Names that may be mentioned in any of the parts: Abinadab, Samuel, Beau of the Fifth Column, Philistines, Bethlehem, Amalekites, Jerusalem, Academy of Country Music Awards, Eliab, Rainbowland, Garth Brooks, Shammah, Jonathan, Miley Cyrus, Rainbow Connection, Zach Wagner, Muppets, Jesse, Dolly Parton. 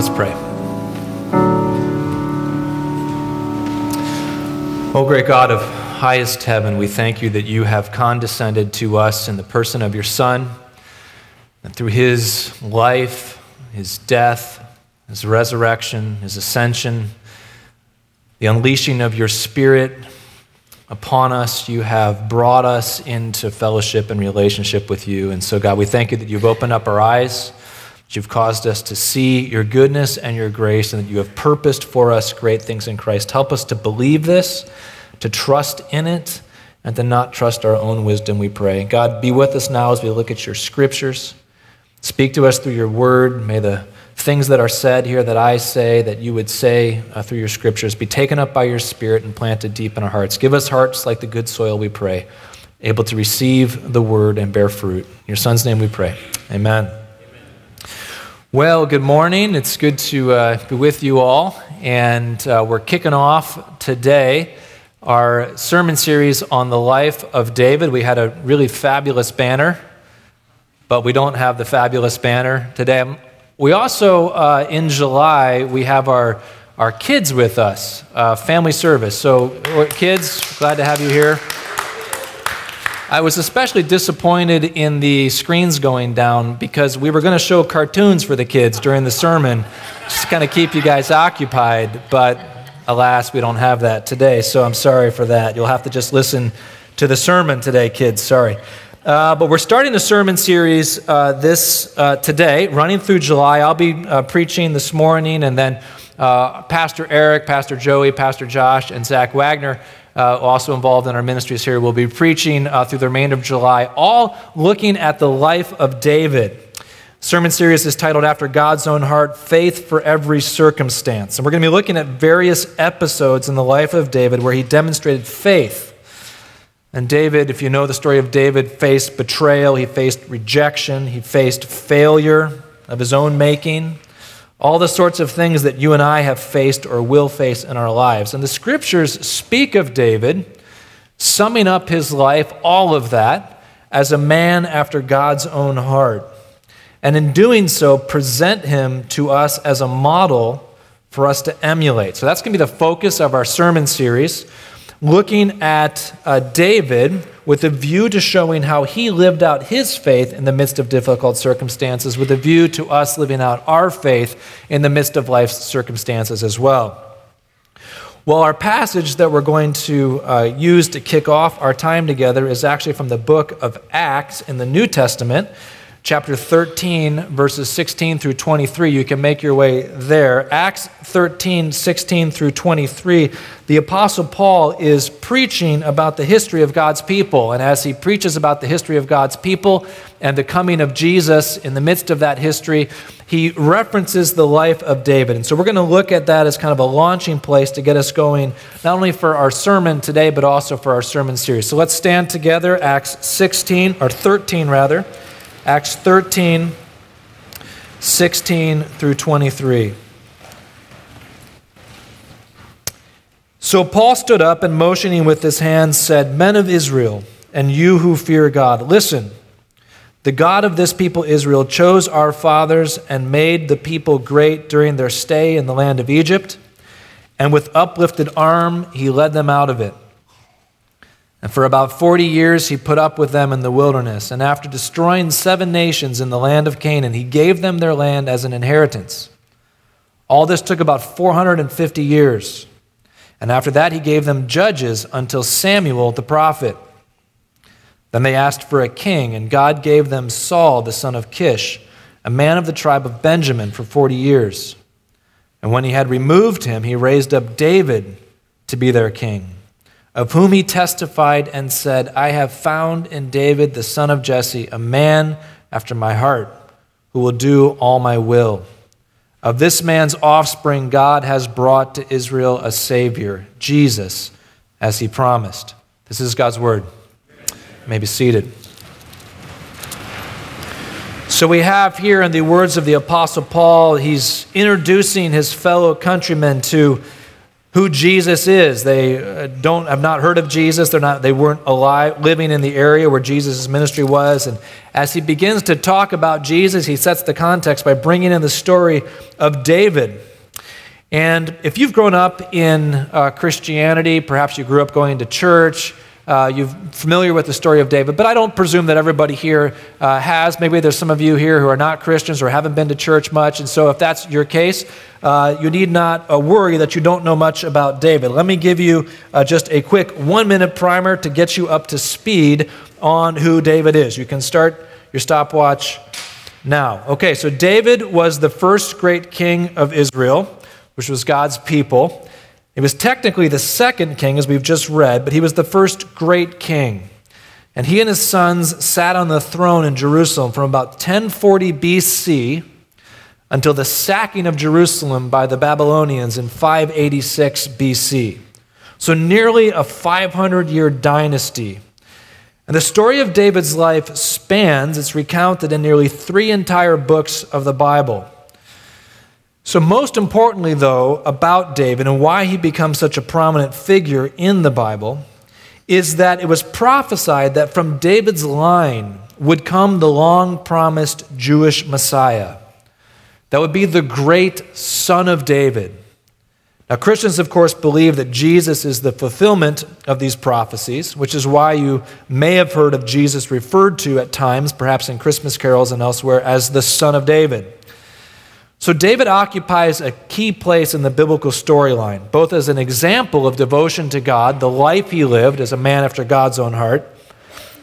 Let's pray. O great God of highest heaven, we thank you that you have condescended to us in the person of your Son, and through his life, his death, his resurrection, his ascension, the unleashing of your Spirit upon us, you have brought us into fellowship and relationship with you. And so, God, we thank you that you've opened up our eyes, that you've caused us to see your goodness and your grace, and that you have purposed for us great things in Christ. Help us to believe this, to trust in it, and to not trust our own wisdom, we pray. God, be with us now as we look at your scriptures. Speak to us through your word. May the things that are said here that I say, that you would say through your scriptures, be taken up by your Spirit and planted deep in our hearts. Give us hearts like the good soil, we pray, able to receive the word and bear fruit. In your Son's name we pray. Amen. Amen. Well, good morning. It's good to be with you all. And we're kicking off today our sermon series on the life of David. We had a really fabulous banner, but we don't have the fabulous banner today. We also, in July, we have our kids with us, family service. So kids, glad to have you here. I was especially disappointed in the screens going down because we were going to show cartoons for the kids during the sermon, just to kind of keep you guys occupied. But alas, we don't have that today, so I'm sorry for that. You'll have to just listen to the sermon today, kids, sorry. But we're starting a sermon series today, running through July. I'll be preaching this morning, and then Pastor Eric, Pastor Joey, Pastor Josh, and Zach Wagner, also involved in our ministries here, will be preaching through the remainder of July, all looking at the life of David. Sermon series is titled After God's Own Heart, Faith for Every Circumstance. And we're going to be looking at various episodes in the life of David where he demonstrated faith. And David, if you know the story of David, faced betrayal, he faced rejection, he faced failure of his own making, all the sorts of things that you and I have faced or will face in our lives. And the scriptures speak of David, summing up his life, all of that, as a man after God's own heart. And in doing so, present him to us as a model for us to emulate. So that's going to be the focus of our sermon series, looking at David with a view to showing how he lived out his faith in the midst of difficult circumstances, with a view to us living out our faith in the midst of life's circumstances as well. Well, our passage that we're going to use to kick off our time together is actually from the book of Acts in the New Testament, chapter 13, verses 16 through 23. You can make your way there. Acts 13, 16 through 23, the Apostle Paul is preaching about the history of God's people. And as he preaches about the history of God's people and the coming of Jesus in the midst of that history, he references the life of David. And so we're going to look at that as kind of a launching place to get us going, not only for our sermon today, but also for our sermon series. So let's stand together, Acts 13, 16 through 23. So Paul stood up and motioning with his hand said, "Men of Israel, and you who fear God, listen. The God of this people Israel chose our fathers and made the people great during their stay in the land of Egypt, and with uplifted arm he led them out of it. And for about 40 years he put up with them in the wilderness. And after destroying 7 nations in the land of Canaan, he gave them their land as an inheritance. All this took about 450 years. And after that he gave them judges until Samuel the prophet. Then they asked for a king, and God gave them Saul the son of Kish, a man of the tribe of Benjamin, for 40 years. And when he had removed him, he raised up David to be their king, of whom he testified and said, I have found in David the son of Jesse a man after my heart, who will do all my will. Of this man's offspring God has brought to Israel a Savior, Jesus, as he promised." This is God's word. You may be seated. So we have here in the words of the Apostle Paul, he's introducing his fellow countrymen to who Jesus is. They don't have not heard of Jesus. They weren't alive, living in the area where Jesus' ministry was. And as he begins to talk about Jesus, he sets the context by bringing in the story of David. And if you've grown up in Christianity, perhaps you grew up going to church, you're familiar with the story of David, but I don't presume that everybody here has. Maybe there's some of you here who are not Christians or haven't been to church much, and so if that's your case, you need not worry that you don't know much about David. Let me give you just a quick 1-minute primer to get you up to speed on who David is. You can start your stopwatch now. Okay, so David was the first great king of Israel, which was God's people. He was technically the second king, as we've just read, but he was the first great king. And he and his sons sat on the throne in Jerusalem from about 1040 BC until the sacking of Jerusalem by the Babylonians in 586 BC. So nearly a 500-year dynasty. And the story of David's life spans, it's recounted in nearly 3 entire books of the Bible. So most importantly, though, about David and why he becomes such a prominent figure in the Bible is that it was prophesied that from David's line would come the long-promised Jewish Messiah. That would be the great Son of David. Now, Christians, of course, believe that Jesus is the fulfillment of these prophecies, which is why you may have heard of Jesus referred to at times, perhaps in Christmas carols and elsewhere, as the Son of David. So David occupies a key place in the biblical storyline, both as an example of devotion to God, the life he lived as a man after God's own heart,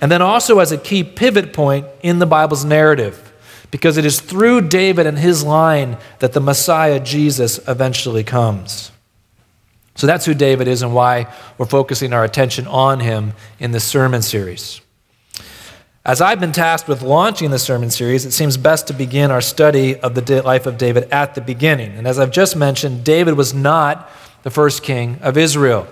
and then also as a key pivot point in the Bible's narrative, because it is through David and his line that the Messiah, Jesus, eventually comes. So that's who David is and why we're focusing our attention on him in this sermon series. As I've been tasked with launching the sermon series, it seems best to begin our study of the life of David at the beginning. And as I've just mentioned, David was not the first king of Israel.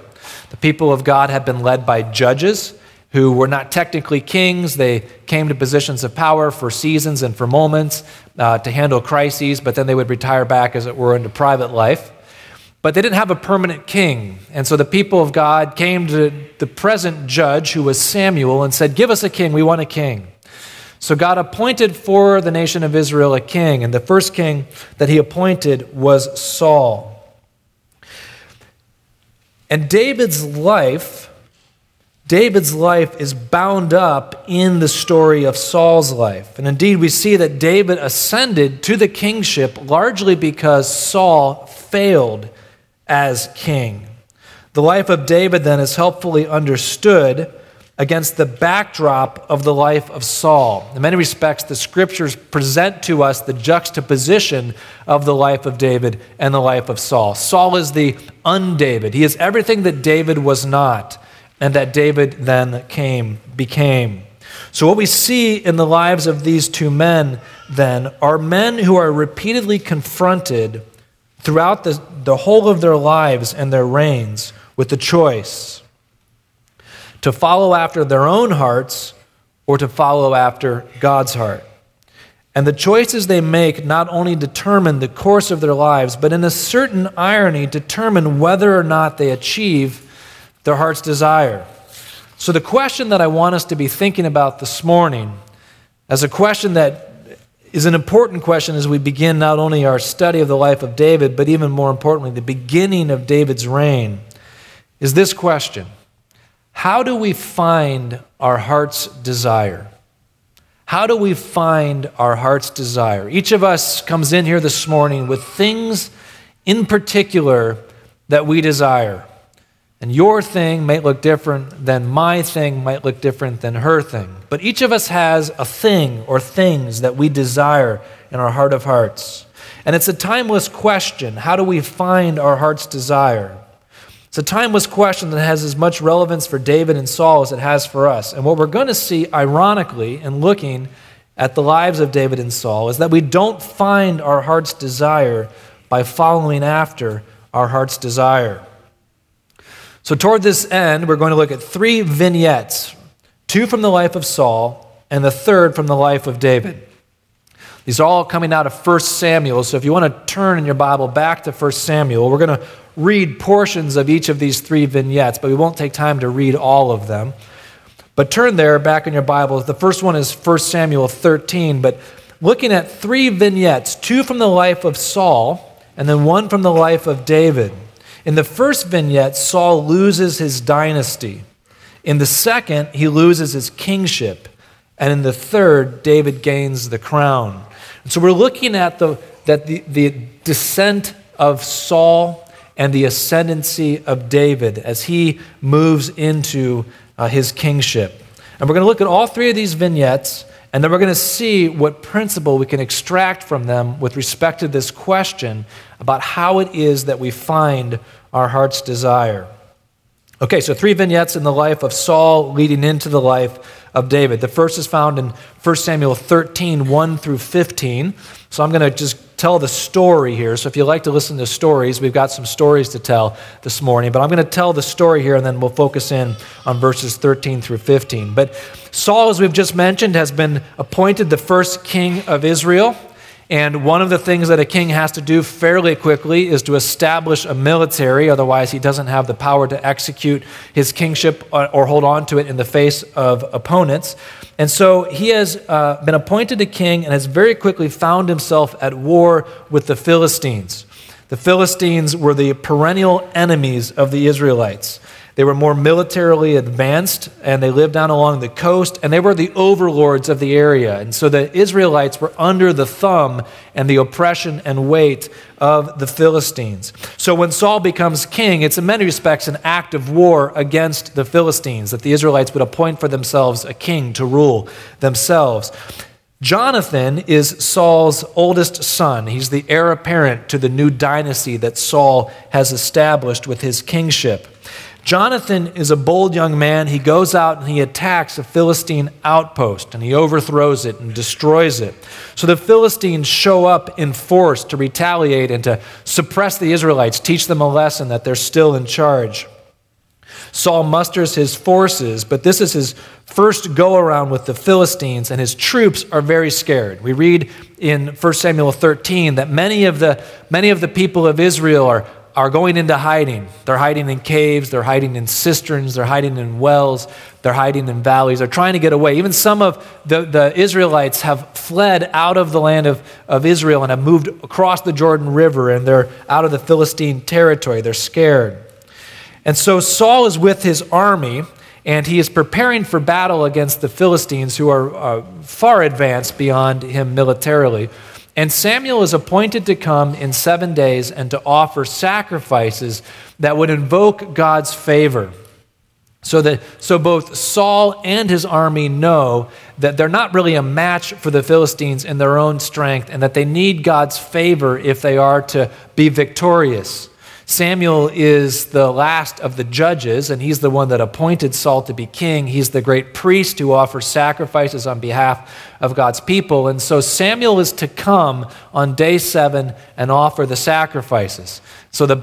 The people of God had been led by judges who were not technically kings. They came to positions of power for seasons and for moments to handle crises, but then they would retire back, as it were, into private life. But they didn't have a permanent king. And so the people of God came to the present judge, who was Samuel, and said, "Give us a king. We want a king." So God appointed for the nation of Israel a king. And the first king that he appointed was Saul. And David's life is bound up in the story of Saul's life. And indeed, we see that David ascended to the kingship largely because Saul failed as king. The life of David then is helpfully understood against the backdrop of the life of Saul. In many respects, the scriptures present to us the juxtaposition of the life of David and the life of Saul. Saul is the un-David. He is everything that David was not, and that David then became. So what we see in the lives of these two men then are men who are repeatedly confronted throughout the whole of their lives and their reigns with the choice to follow after their own hearts or to follow after God's heart. And the choices they make not only determine the course of their lives, but in a certain irony determine whether or not they achieve their heart's desire. So the question that I want us to be thinking about this morning as a question that is an important question as we begin not only our study of the life of David, but even more importantly, the beginning of David's reign, is this question: how do we find our heart's desire? How do we find our heart's desire? Each of us comes in here this morning with things in particular that we desire. And your thing may look different than my thing, might look different than her thing. But each of us has a thing or things that we desire in our heart of hearts. And it's a timeless question. How do we find our heart's desire? It's a timeless question that has as much relevance for David and Saul as it has for us. And what we're going to see, ironically, in looking at the lives of David and Saul, is that we don't find our heart's desire by following after our heart's desire. So toward this end, we're going to look at 3 vignettes, 2 from the life of Saul and the third from the life of David. These are all coming out of 1 Samuel. So if you want to turn in your Bible back to 1 Samuel, we're going to read portions of each of these three vignettes, but we won't take time to read all of them. But turn there back in your Bibles. The first one is 1 Samuel 13, but looking at three vignettes, two from the life of Saul and then one from the life of David. In the first vignette, Saul loses his dynasty. In the second, he loses his kingship. And in the third, David gains the crown. And so we're looking at the descent of Saul and the ascendancy of David as he moves into his kingship. And we're going to look at all three of these vignettes, and then we're going to see what principle we can extract from them with respect to this question about how it is that we find our heart's desire. Okay, so three vignettes in the life of Saul leading into the life of David. The first is found in 1 Samuel 13, 1 through 15. So I'm going to just tell the story here. So if you like to listen to stories, we've got some stories to tell this morning. But I'm going to tell the story here, and then we'll focus in on verses 13 through 15. But Saul, as we've just mentioned, has been appointed the first king of Israel. And one of the things that a king has to do fairly quickly is to establish a military, otherwise he doesn't have the power to execute his kingship or hold on to it in the face of opponents. And so he has been appointed a king and has very quickly found himself at war with the Philistines. The Philistines were the perennial enemies of the Israelites. They were more militarily advanced, and they lived down along the coast, and they were the overlords of the area. And so the Israelites were under the thumb and the oppression and weight of the Philistines. So when Saul becomes king, it's in many respects an act of war against the Philistines, that the Israelites would appoint for themselves a king to rule themselves. Jonathan is Saul's oldest son. He's the heir apparent to the new dynasty that Saul has established with his kingship. Jonathan is a bold young man. He goes out and he attacks a Philistine outpost, and he overthrows it and destroys it. So the Philistines show up in force to retaliate and to suppress the Israelites, teach them a lesson that they're still in charge. Saul musters his forces, but this is his first go-around with the Philistines, and his troops are very scared. We read in 1 Samuel 13 that many of the people of Israel are going into hiding. They're hiding in caves, they're hiding in cisterns, they're hiding in wells, they're hiding in valleys, they're trying to get away. Even some of the Israelites have fled out of the land of Israel and have moved across the Jordan River, and they're out of the Philistine territory. They're scared. And so Saul is with his army, and he is preparing for battle against the Philistines, who are far advanced beyond him militarily. And Samuel is appointed to come in 7 days and to offer sacrifices that would invoke God's favor. So both Saul and his army know that they're not really a match for the Philistines in their own strength, and that they need God's favor if they are to be victorious. Samuel is the last of the judges, and he's the one that appointed Saul to be king. He's the great priest who offers sacrifices on behalf of God's people. And so Samuel is to come on day 7 and offer the sacrifices. So the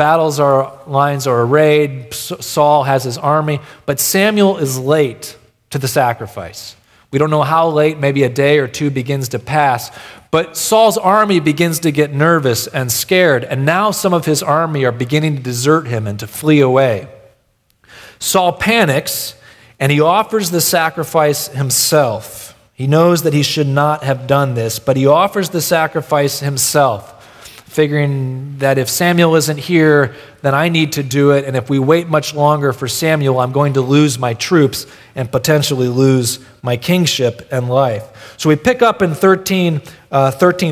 lines are arrayed. Saul has his army, but Samuel is late to the sacrifice. We don't know how late, maybe a day or two begins to pass, but Saul's army begins to get nervous and scared, and now some of his army are beginning to desert him and to flee away. Saul panics, and he offers the sacrifice himself. He knows that he should not have done this, but he offers the sacrifice himself, figuring that if Samuel isn't here, then I need to do it, and if we wait much longer for Samuel, I'm going to lose my troops and potentially lose my kingship and life. So we pick up in 13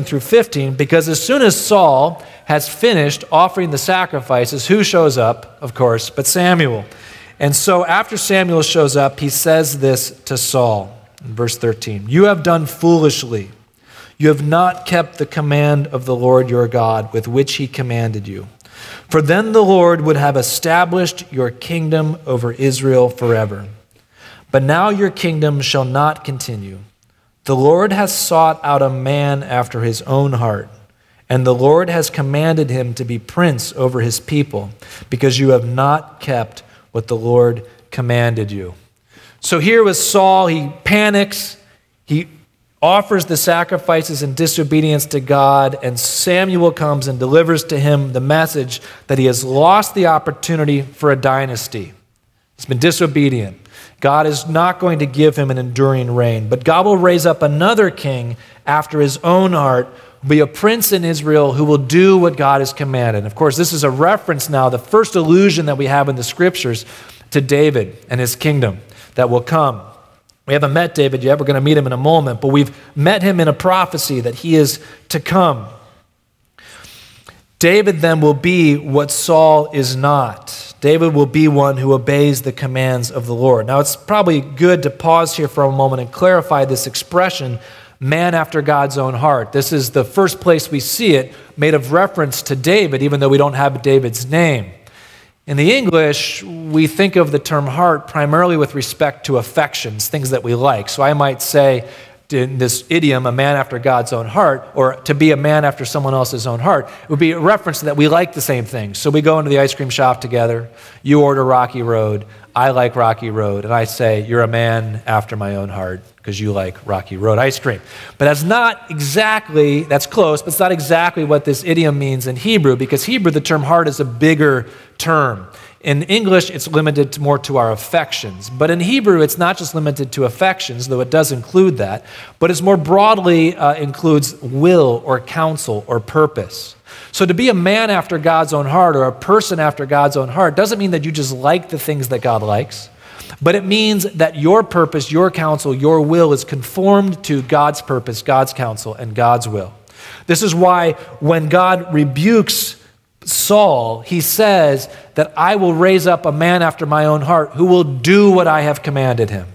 through 15, because as soon as Saul has finished offering the sacrifices, who shows up, of course, but Samuel. And so after Samuel shows up, he says this to Saul in verse 13, "You have done foolishly. You have not kept the command of the Lord your God with which he commanded you. For then the Lord would have established your kingdom over Israel forever. But now your kingdom shall not continue. The Lord has sought out a man after his own heart, and the Lord has commanded him to be prince over his people, because you have not kept what the Lord commanded you." So here was Saul. He panics. He offers the sacrifices in disobedience to God, and Samuel comes and delivers to him the message that he has lost the opportunity for a dynasty. He's been disobedient. God is not going to give him an enduring reign, but God will raise up another king after his own heart, be a prince in Israel who will do what God has commanded. And of course, this is a reference now, the first allusion that we have in the scriptures to David and his kingdom that will come. We haven't met David yet. We're going to meet him in a moment, but we've met him in a prophecy that he is to come. David then will be what Saul is not. David will be one who obeys the commands of the Lord. Now, it's probably good to pause here for a moment and clarify this expression, man after God's own heart. This is the first place we see it made of reference to David, even though we don't have David's name. In the English, we think of the term heart primarily with respect to affections, things that we like. So I might say in this idiom, a man after God's own heart, or to be a man after someone else's own heart, it would be a reference to that we like the same things. So we go into the ice cream shop together, you order Rocky Road, I like Rocky Road, and I say, you're a man after my own heart because you like Rocky Road ice cream. But that's not exactly, that's close, but it's not exactly what this idiom means in Hebrew, because Hebrew, the term heart is a bigger term. In English, it's limited more to our affections. But in Hebrew, it's not just limited to affections, though it does include that, but it's more broadly includes will or counsel or purpose. So to be a man after God's own heart or a person after God's own heart doesn't mean that you just like the things that God likes, but it means that your purpose, your counsel, your will is conformed to God's purpose, God's counsel, and God's will. This is why when God rebukes Saul, he says that I will raise up a man after my own heart who will do what I have commanded him,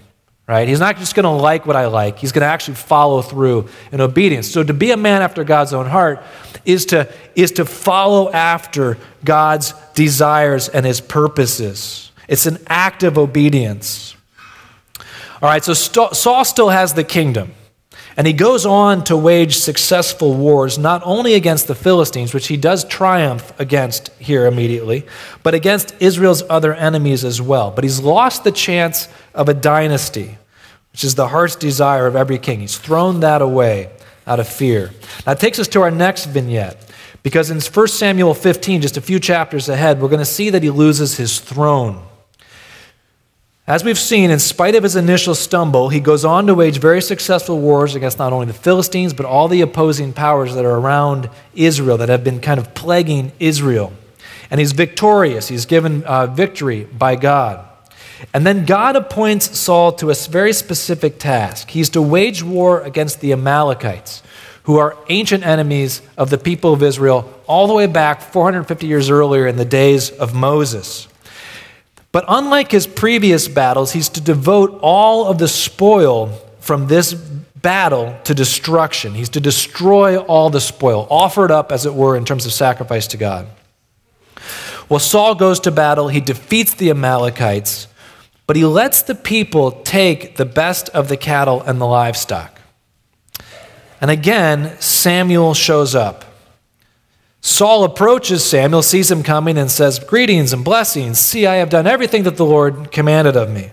right? He's not just going to like what I like. He's going to actually follow through in obedience. So to be a man after God's own heart is to follow after God's desires and his purposes. It's an act of obedience. All right, so Saul still has the kingdom. And he goes on to wage successful wars, not only against the Philistines, which he does triumph against here immediately, but against Israel's other enemies as well. But he's lost the chance of a dynasty, which is the heart's desire of every king. He's thrown that away out of fear. Now it takes us to our next vignette, because in 1 Samuel 15, just a few chapters ahead, we're going to see that he loses his throne. As we've seen, in spite of his initial stumble, he goes on to wage very successful wars against not only the Philistines, but all the opposing powers that are around Israel, that have been kind of plaguing Israel. And he's victorious. He's given victory by God. And then God appoints Saul to a very specific task. He's to wage war against the Amalekites, who are ancient enemies of the people of Israel all the way back 450 years earlier in the days of Moses. But unlike his previous battles, he's to devote all of the spoil from this battle to destruction. He's to destroy all the spoil, offered up, as it were, in terms of sacrifice to God. Well, Saul goes to battle. He defeats the Amalekites, but he lets the people take the best of the cattle and the livestock. And again, Samuel shows up. Saul approaches Samuel, sees him coming, and says, greetings and blessings. See, I have done everything that the Lord commanded of me.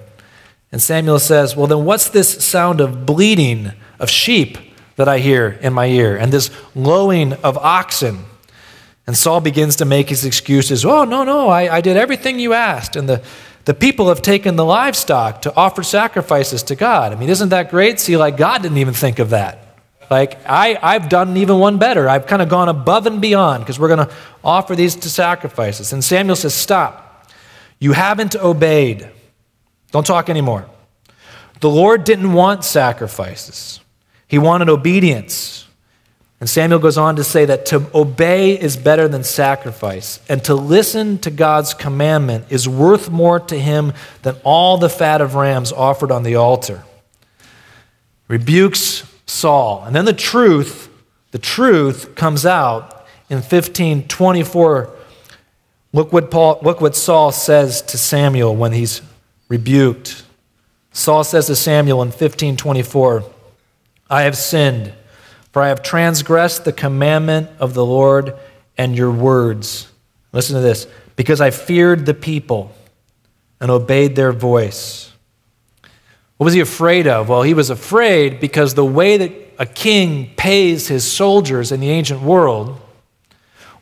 And Samuel says, well, then what's this sound of bleating of sheep that I hear in my ear, and this lowing of oxen? And Saul begins to make his excuses. Oh, no, I did everything you asked, and the people have taken the livestock to offer sacrifices to God. I mean, isn't that great? See, like, God didn't even think of that. Like, I've done even one better. I've kind of gone above and beyond because we're going to offer these to sacrifices. And Samuel says, stop. You haven't obeyed. Don't talk anymore. The Lord didn't want sacrifices. He wanted obedience. And Samuel goes on to say that to obey is better than sacrifice, and to listen to God's commandment is worth more to him than all the fat of rams offered on the altar. Rebukes Saul. And then the truth comes out in 15:24. Look what Saul says to Samuel when he's rebuked. Saul says to Samuel in 15:24, I have sinned, for I have transgressed the commandment of the Lord and your words. Listen to this. Because I feared the people and obeyed their voice. What was he afraid of? Well, he was afraid because the way that a king pays his soldiers in the ancient world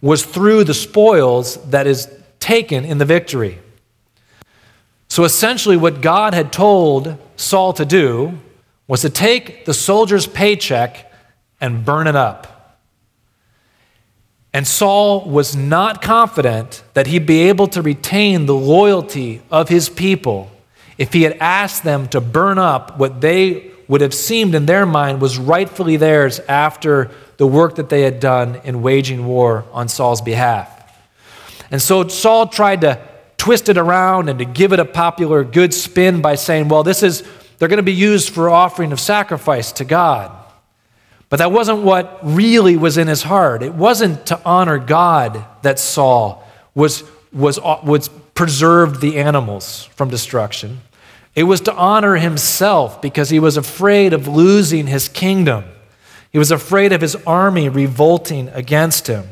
was through the spoils that is taken in the victory. So essentially what God had told Saul to do was to take the soldier's paycheck and burn it up. And Saul was not confident that he'd be able to retain the loyalty of his people if he had asked them to burn up what they would have seemed in their mind was rightfully theirs after the work that they had done in waging war on Saul's behalf. And so Saul tried to twist it around and to give it a popular good spin by saying, well, they're going to be used for offering of sacrifice to God. But that wasn't what really was in his heart. It wasn't to honor God that Saul was preserved the animals from destruction. It was to honor himself because he was afraid of losing his kingdom. He was afraid of his army revolting against him.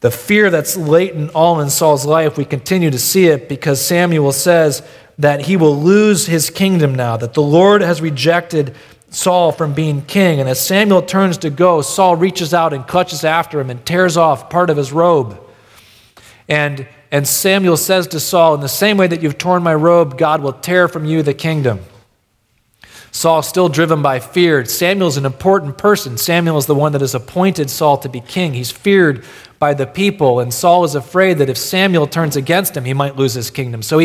The fear that's latent all in Saul's life, we continue to see it because Samuel says that he will lose his kingdom now, that the Lord has rejected Saul from being king. And as Samuel turns to go, Saul reaches out and clutches after him and tears off part of his robe. And Samuel says to Saul, in the same way that you've torn my robe, God will tear from you the kingdom. Saul, still driven by fear. Samuel's an important person. Samuel is the one that has appointed Saul to be king. He's feared by the people, and Saul is afraid that if Samuel turns against him, he might lose his kingdom. So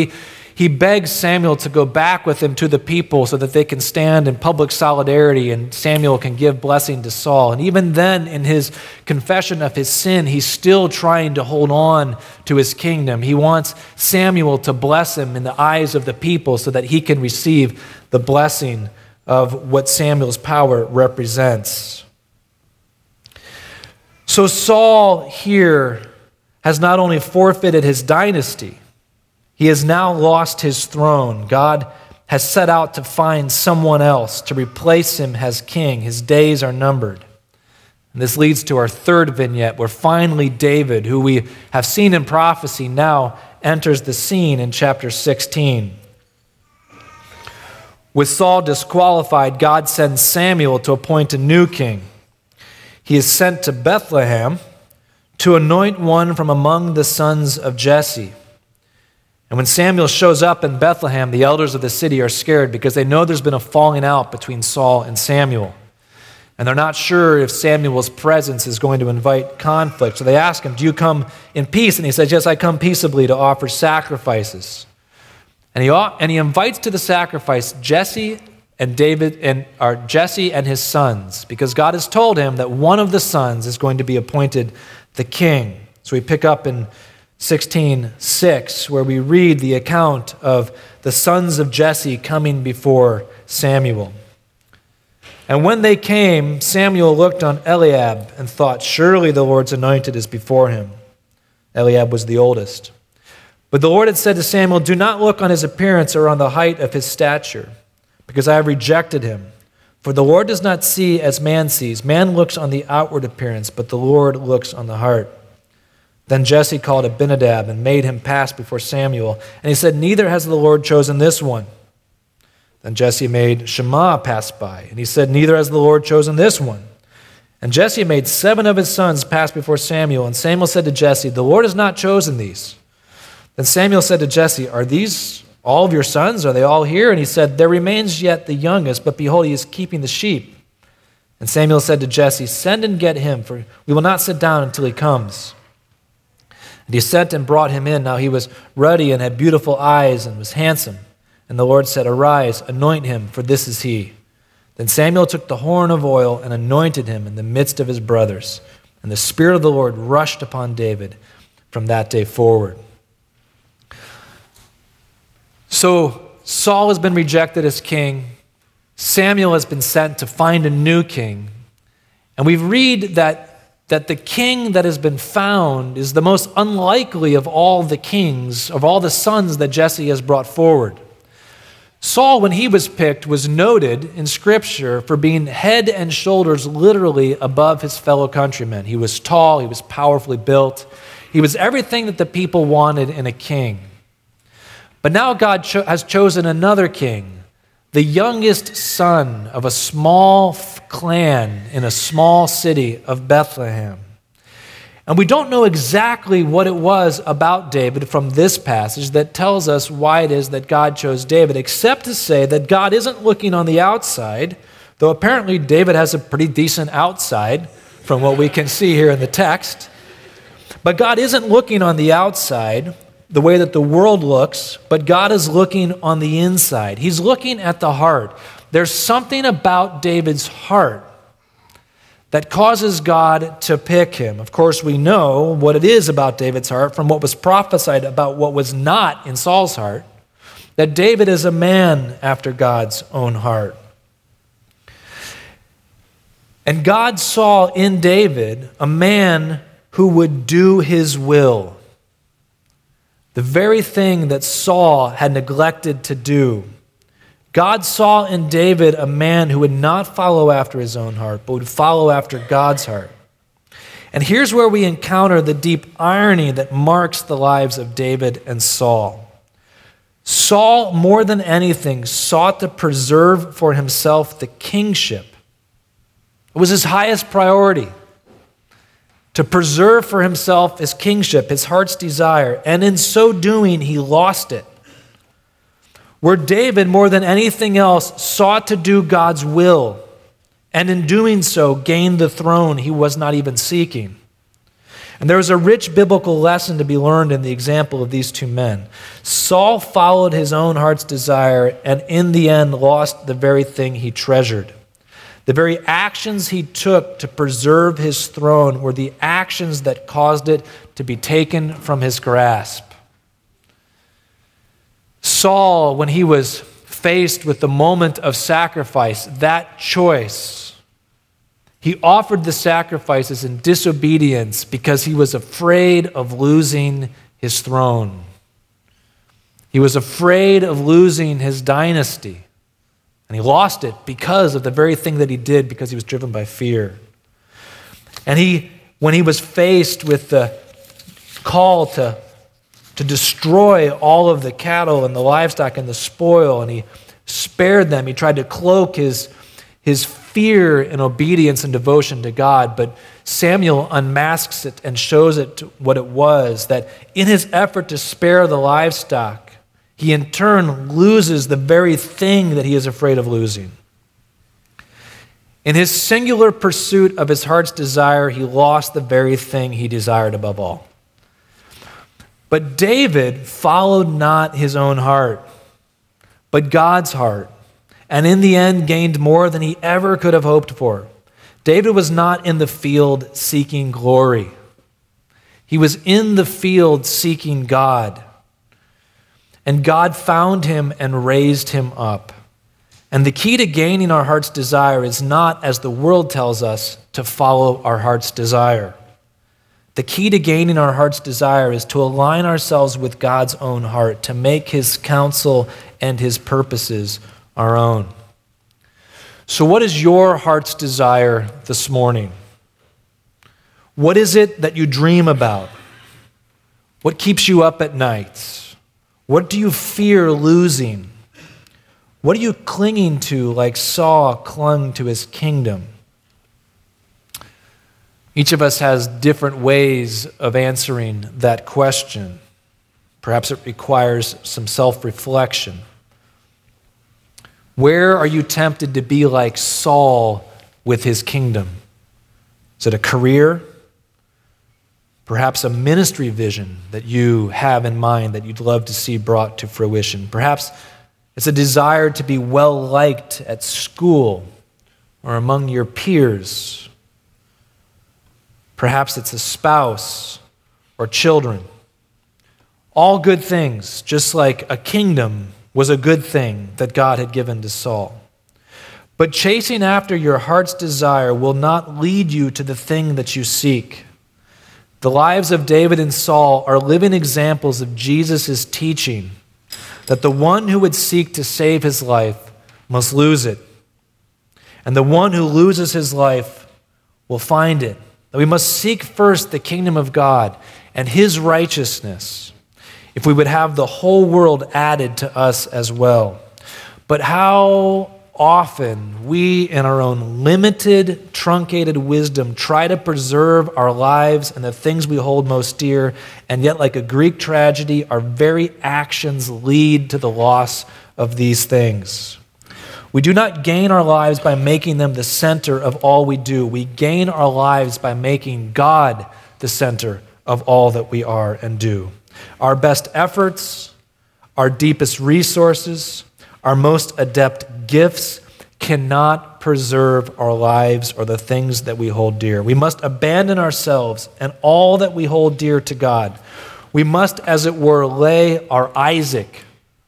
he begs Samuel to go back with him to the people so that they can stand in public solidarity and Samuel can give blessing to Saul. And even then, in his confession of his sin, he's still trying to hold on to his kingdom. He wants Samuel to bless him in the eyes of the people so that he can receive the blessing of what Samuel's power represents. So Saul here has not only forfeited his dynasty, he has now lost his throne. God has set out to find someone else to replace him as king. His days are numbered. And this leads to our third vignette, where finally David, who we have seen in prophecy, now enters the scene in chapter 16. With Saul disqualified, God sends Samuel to appoint a new king. He is sent to Bethlehem to anoint one from among the sons of Jesse. And when Samuel shows up in Bethlehem, the elders of the city are scared because they know there's been a falling out between Saul and Samuel. And they're not sure if Samuel's presence is going to invite conflict. So they ask him, do you come in peace? And he says, yes, I come peaceably to offer sacrifices. And he invites to the sacrifice Jesse and his sons, because God has told him that one of the sons is going to be appointed the king. So we pick up in 16:6, where we read the account of the sons of Jesse coming before Samuel. And when they came, Samuel looked on Eliab and thought, surely the Lord's anointed is before him. Eliab was the oldest. But the Lord had said to Samuel, do not look on his appearance or on the height of his stature, because I have rejected him. For the Lord does not see as man sees. Man looks on the outward appearance, but the Lord looks on the heart. Then Jesse called Abinadab and made him pass before Samuel. And he said, neither has the Lord chosen this one. Then Jesse made Shammah pass by. And he said, neither has the Lord chosen this one. And Jesse made 7 of his sons pass before Samuel. And Samuel said to Jesse, the Lord has not chosen these. Then Samuel said to Jesse, are these all of your sons? Are they all here? And he said, there remains yet the youngest, but behold, he is keeping the sheep. And Samuel said to Jesse, send and get him, for we will not sit down until he comes. And he sent and brought him in. Now he was ruddy and had beautiful eyes and was handsome. And the Lord said, arise, anoint him, for this is he. Then Samuel took the horn of oil and anointed him in the midst of his brothers. And the Spirit of the Lord rushed upon David from that day forward. So Saul has been rejected as king. Samuel has been sent to find a new king. And we read that the king that has been found is the most unlikely of all the kings, of all the sons that Jesse has brought forward. Saul, when he was picked, was noted in Scripture for being head and shoulders literally above his fellow countrymen. He was tall, he was powerfully built. He was everything that the people wanted in a king. But now God has chosen another king the youngest son of a small clan in a small city of Bethlehem. And we don't know exactly what it was about David from this passage that tells us why it is that God chose David, except to say that God isn't looking on the outside, though apparently David has a pretty decent outside from what we can see here in the text. But God isn't looking on the outside the way that the world looks, but God is looking on the inside. He's looking at the heart. There's something about David's heart that causes God to pick him. Of course, we know what it is about David's heart from what was prophesied about what was not in Saul's heart, that David is a man after God's own heart. And God saw in David a man who would do his will, the very thing that Saul had neglected to do. God saw in David a man who would not follow after his own heart, but would follow after God's heart. And here's where we encounter the deep irony that marks the lives of David and Saul. Saul, more than anything, sought to preserve for himself the kingship. It was his highest priority to preserve for himself his kingship, his heart's desire, and in so doing, he lost it. Where David, more than anything else, sought to do God's will, and in doing so, gained the throne he was not even seeking. And there is a rich biblical lesson to be learned in the example of these two men. Saul followed his own heart's desire, and in the end, lost the very thing he treasured. The very actions he took to preserve his throne were the actions that caused it to be taken from his grasp. Saul, when he was faced with the moment of sacrifice, that choice, he offered the sacrifices in disobedience because he was afraid of losing his throne. He was afraid of losing his dynasty, and he lost it because of the very thing that he did, because he was driven by fear. And when he was faced with the call to destroy all of the cattle and the livestock and the spoil, and he spared them. He tried to cloak his fear in obedience and devotion to God, but Samuel unmasks it and shows it what it was, that in his effort to spare the livestock, he in turn loses the very thing that he is afraid of losing. In his singular pursuit of his heart's desire, he lost the very thing he desired above all. But David followed not his own heart, but God's heart, and in the end gained more than he ever could have hoped for. David was not in the field seeking glory. He was in the field seeking God. And God found him and raised him up. And the key to gaining our heart's desire is not, as the world tells us, to follow our heart's desire. The key to gaining our heart's desire is to align ourselves with God's own heart, to make his counsel and his purposes our own. So what is your heart's desire this morning? What is it that you dream about? What keeps you up at night? What do you fear losing? What are you clinging to like Saul clung to his kingdom? Each of us has different ways of answering that question. Perhaps it requires some self-reflection. Where are you tempted to be like Saul with his kingdom? Is it a career? Perhaps a ministry vision that you have in mind that you'd love to see brought to fruition. Perhaps it's a desire to be well-liked at school or among your peers. Perhaps it's a spouse or children. All good things, just like a kingdom was a good thing that God had given to Saul. But chasing after your heart's desire will not lead you to the thing that you seek. The lives of David and Saul are living examples of Jesus' teaching that the one who would seek to save his life must lose it, and the one who loses his life will find it. That we must seek first the kingdom of God and his righteousness if we would have the whole world added to us as well. But how often we, in our own limited, truncated wisdom, try to preserve our lives and the things we hold most dear, and yet, like a Greek tragedy, our very actions lead to the loss of these things. We do not gain our lives by making them the center of all we do. We gain our lives by making God the center of all that we are and do. Our best efforts, our deepest resources, our most adept gifts cannot preserve our lives or the things that we hold dear. We must abandon ourselves and all that we hold dear to God. We must, as it were, lay our Isaac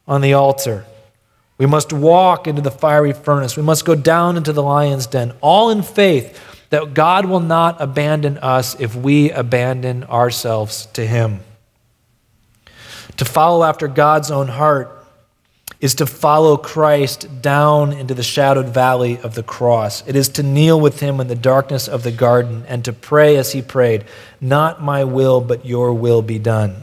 on the altar. We must walk into the fiery furnace. We must go down into the lion's den, all in faith that God will not abandon us if we abandon ourselves to Him. To follow after God's own heart is to follow Christ down into the shadowed valley of the cross. It is to kneel with Him in the darkness of the garden and to pray as He prayed, "Not my will, but your will be done."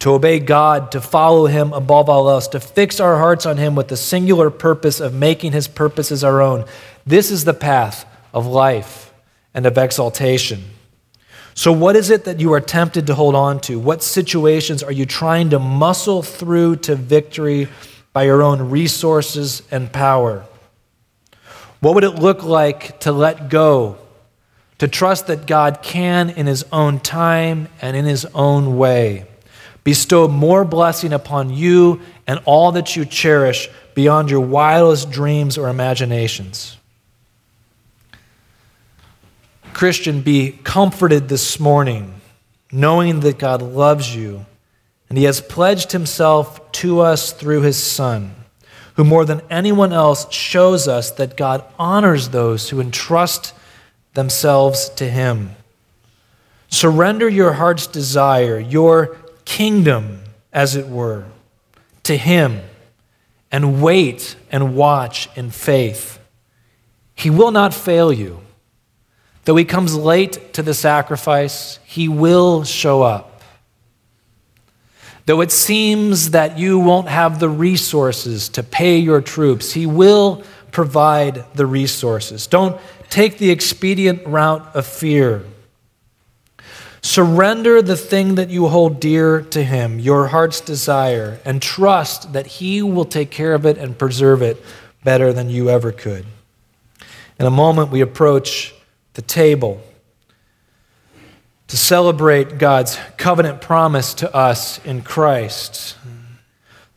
To obey God, to follow Him above all else, to fix our hearts on Him with the singular purpose of making His purposes our own. This is the path of life and of exaltation. So what is it that you are tempted to hold on to? What situations are you trying to muscle through to victory by your own resources and power? What would it look like to let go, to trust that God can, in His own time and in His own way, bestow more blessing upon you and all that you cherish beyond your wildest dreams or imaginations? Christian, be comforted this morning, knowing that God loves you, and He has pledged Himself to us through His Son, who more than anyone else shows us that God honors those who entrust themselves to Him. Surrender your heart's desire, your kingdom, as it were, to Him, and wait and watch in faith. He will not fail you. Though He comes late to the sacrifice, He will show up. Though it seems that you won't have the resources to pay your troops, He will provide the resources. Don't take the expedient route of fear. Surrender the thing that you hold dear to Him, your heart's desire, and trust that He will take care of it and preserve it better than you ever could. In a moment, we approach the table to celebrate God's covenant promise to us in Christ.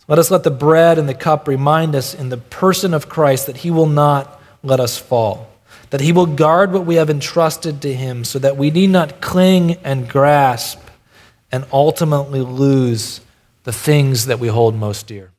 Let us let the bread and the cup remind us in the person of Christ that He will not let us fall, that He will guard what we have entrusted to Him so that we need not cling and grasp and ultimately lose the things that we hold most dear.